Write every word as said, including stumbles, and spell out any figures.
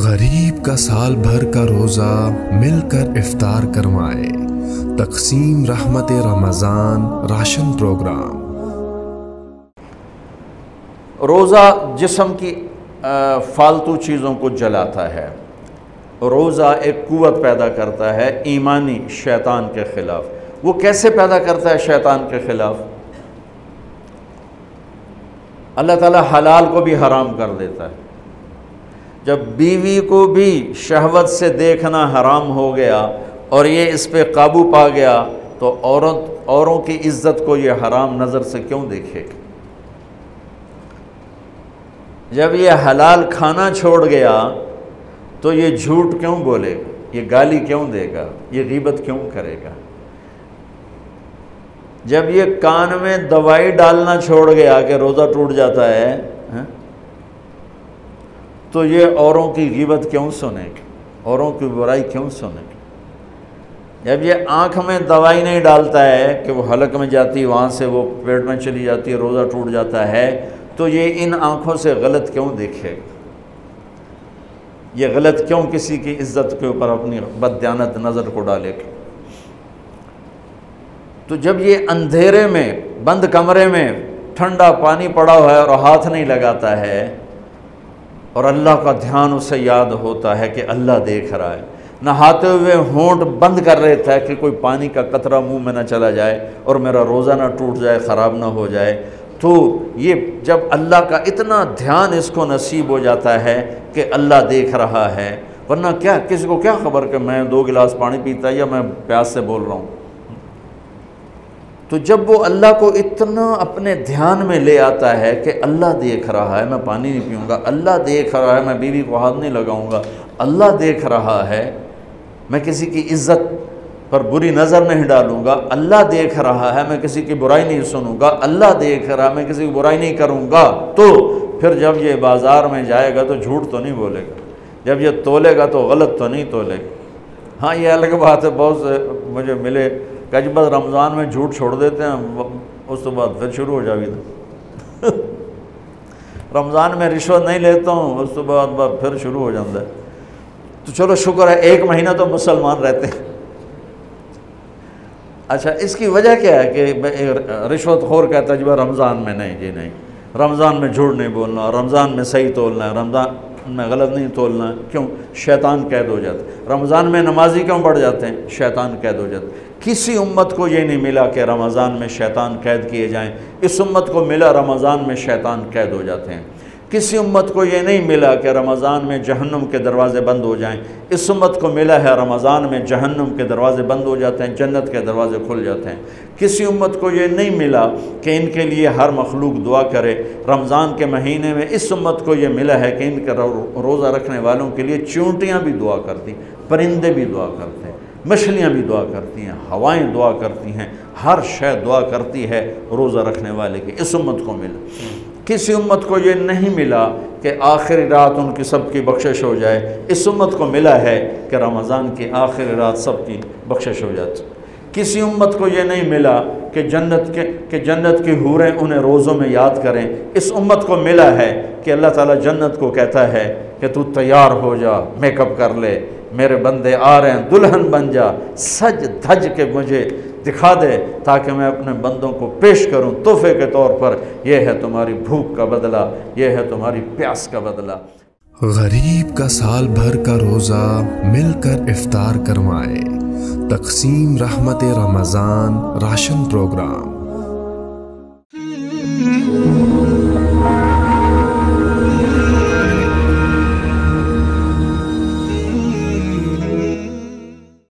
غریب کا سال بھر کا روزہ مل کر افطار کروائے، تقسیم رحمت رمضان راشن پروگرام۔ روزہ جسم کی فالتو چیزوں کو جلاتا ہے، روزہ ایک قوت پیدا کرتا ہے ایمانی شیطان کے خلاف۔ وہ کیسے پیدا کرتا ہے شیطان کے خلاف؟ اللہ تعالیٰ حلال کو بھی حرام کر دیتا ہے۔ جب بیوی کو بھی شہوت سے دیکھنا حرام ہو گیا اور یہ اس پہ قابو پا گیا تو عورت اوروں کی عزت کو یہ حرام نظر سے کیوں دیکھے؟ جب یہ حلال کھانا چھوڑ گیا تو یہ جھوٹ کیوں بولے گا، یہ گالی کیوں دے گا، یہ غیبت کیوں کرے گا؟ جب یہ کان میں دوائی ڈالنا چھوڑ گیا کہ روزہ ٹوٹ جاتا ہے تو یہ اوروں کی غیبت کیوں سنے گا، اوروں کی برائی کیوں سنے گا؟ جب یہ آنکھ میں دوائی نہیں ڈالتا ہے کہ وہ حلق میں جاتی، وہاں سے وہ پیٹ میں چلی جاتی، روزہ ٹوٹ جاتا ہے تو یہ ان آنکھوں سے غلط کیوں دیکھے گا، یہ غلط کیوں کسی کی عزت کے اوپر اپنی بددیانت نظر کو ڈالے گا؟ تو جب یہ اندھیرے میں بند کمرے میں ٹھنڈا پانی پڑا ہوا ہے اور ہاتھ نہیں لگاتا ہے اور اللہ کا دھیان اسے یاد ہوتا ہے کہ اللہ دیکھ رہا ہے، نہاتے ہوئے ہونٹ بند کر لیتا ہے کہ کوئی پانی کا قطرہ منہ میں نہ چلا جائے اور میرا روزہ نہ ٹوٹ جائے، خراب نہ ہو جائے، تو یہ جب اللہ کا اتنا دھیان اس کو نصیب ہو جاتا ہے کہ اللہ دیکھ رہا ہے، ورنہ کیا کسی کو کیا خبر کہ میں دو گلاس پانی پیتا یا میں پیاس سے بول رہا ہوں۔ تو جب وہ اللہ کو اتنا اپنے دھیان میں لے آتا ہے کہ اللہ دیکھ رہا ہے، میں پانی نہیں پیوں گا، اللہ دیکھ رہا ہے، میں بیوی کو ہاتھ نہیں لگاؤں گا، اللہ دیکھ رہا ہے، میں کسی کی عزت پر بری نظر نہیں ڈالوں گا، اللہ دیکھ رہا ہے، میں کسی کی برائی نہیں سنوں گا، اللہ دیکھ رہا ہے، میں کسی کی برائی نہیں کروں گا، تو پھر جب یہ بازار میں جائے گا تو جھوٹ تو نہیں بولے گا، جب یہ تولے گا تو غلط تو نہیں تولے گا۔ ہاں یہ الگ بات ہے، بہت سے مجھے ملے کہ بس رمضان میں جھوٹ چھوڑ دیتے ہیں، اس تو بعد پھر شروع ہو جاوی تھا رمضان میں رشوت نہیں لیتا ہوں، اس تو بعد پھر شروع ہو جاتا ہے۔ تو چلو شکر ہے ایک مہینہ تو مسلمان رہتے ہیں۔ اچھا اس کی وجہ کیا ہے کہ رشوت خور کا تجربہ رمضان میں نہیں، جی نہیں، رمضان میں جھوٹ نہیں بولنا، رمضان میں صحیح تولنا ہے، رمضان میں غلط نہیں تولنا ہے۔ کیوں؟ شیطان قید ہو جاتا ہے۔ رمضان میں نمازی کیوں بڑھ جاتے ہیں؟ شیطان قید ہو جاتا ہے۔ کسی امت کو یہ نہیں ملا کہ رمضان میں شیطان قید کیے جائیں، اس امت کو ملا رمضان میں شیطان قید ہو جاتے ہیں۔ کسی امت کو یہ نہیں ملا کہ رمضان میں جہنم کے دروازے بند ہو جائیں، اس امت کو ملا ہے رمضان میں جہنم کے دروازے بند ہو جاتے ہیں، جنت کے دروازے کھل جاتے ہیں۔ کسی امت کو یہ نہیں ملا کہ ان کے لیے ہر مخلوق دعا کرے، رمضان کے مہینے میں اس امت کو یہ ملا ہے کہ ان کے روزہ رکھنے والوں کے لیے چونٹیاں بھی دعا کرتی، پرندے بھی دعا کرتے ہیں، مچھلیاں بھی دعا کرتی ہیں، ہوائیں دعا کرتی ہیں، ہر شے دعا کرتی ہے روزہ رکھنے والے کی، اس امت کو ملا۔ کسی امت کو یہ نہیں ملا کہ آخری رات ان کی سب کی بخشش ہو جائے، اس امت کو ملا ہے کہ رمضان کی آخری رات سب کی بخشش ہو جاتی۔ کسی امت کو یہ نہیں ملا کہ جنت کے کہ جنت کی حوریں انہیں روزوں میں یاد کریں، اس امت کو ملا ہے کہ اللہ تعالیٰ جنت کو کہتا ہے کہ تو تیار ہو جا، میک اپ کر لے، میرے بندے آ رہے ہیں، دلہن بن جا، سج دھج کے مجھے دکھا دے تاکہ میں اپنے بندوں کو پیش کروں تحفے کے طور پر، یہ ہے تمہاری بھوک کا بدلہ، یہ ہے تمہاری پیاس کا بدلہ۔ غریب کا سال بھر کا روزہ مل کر افطار کروائے، تقسیم رحمت رمضان راشن پروگرام۔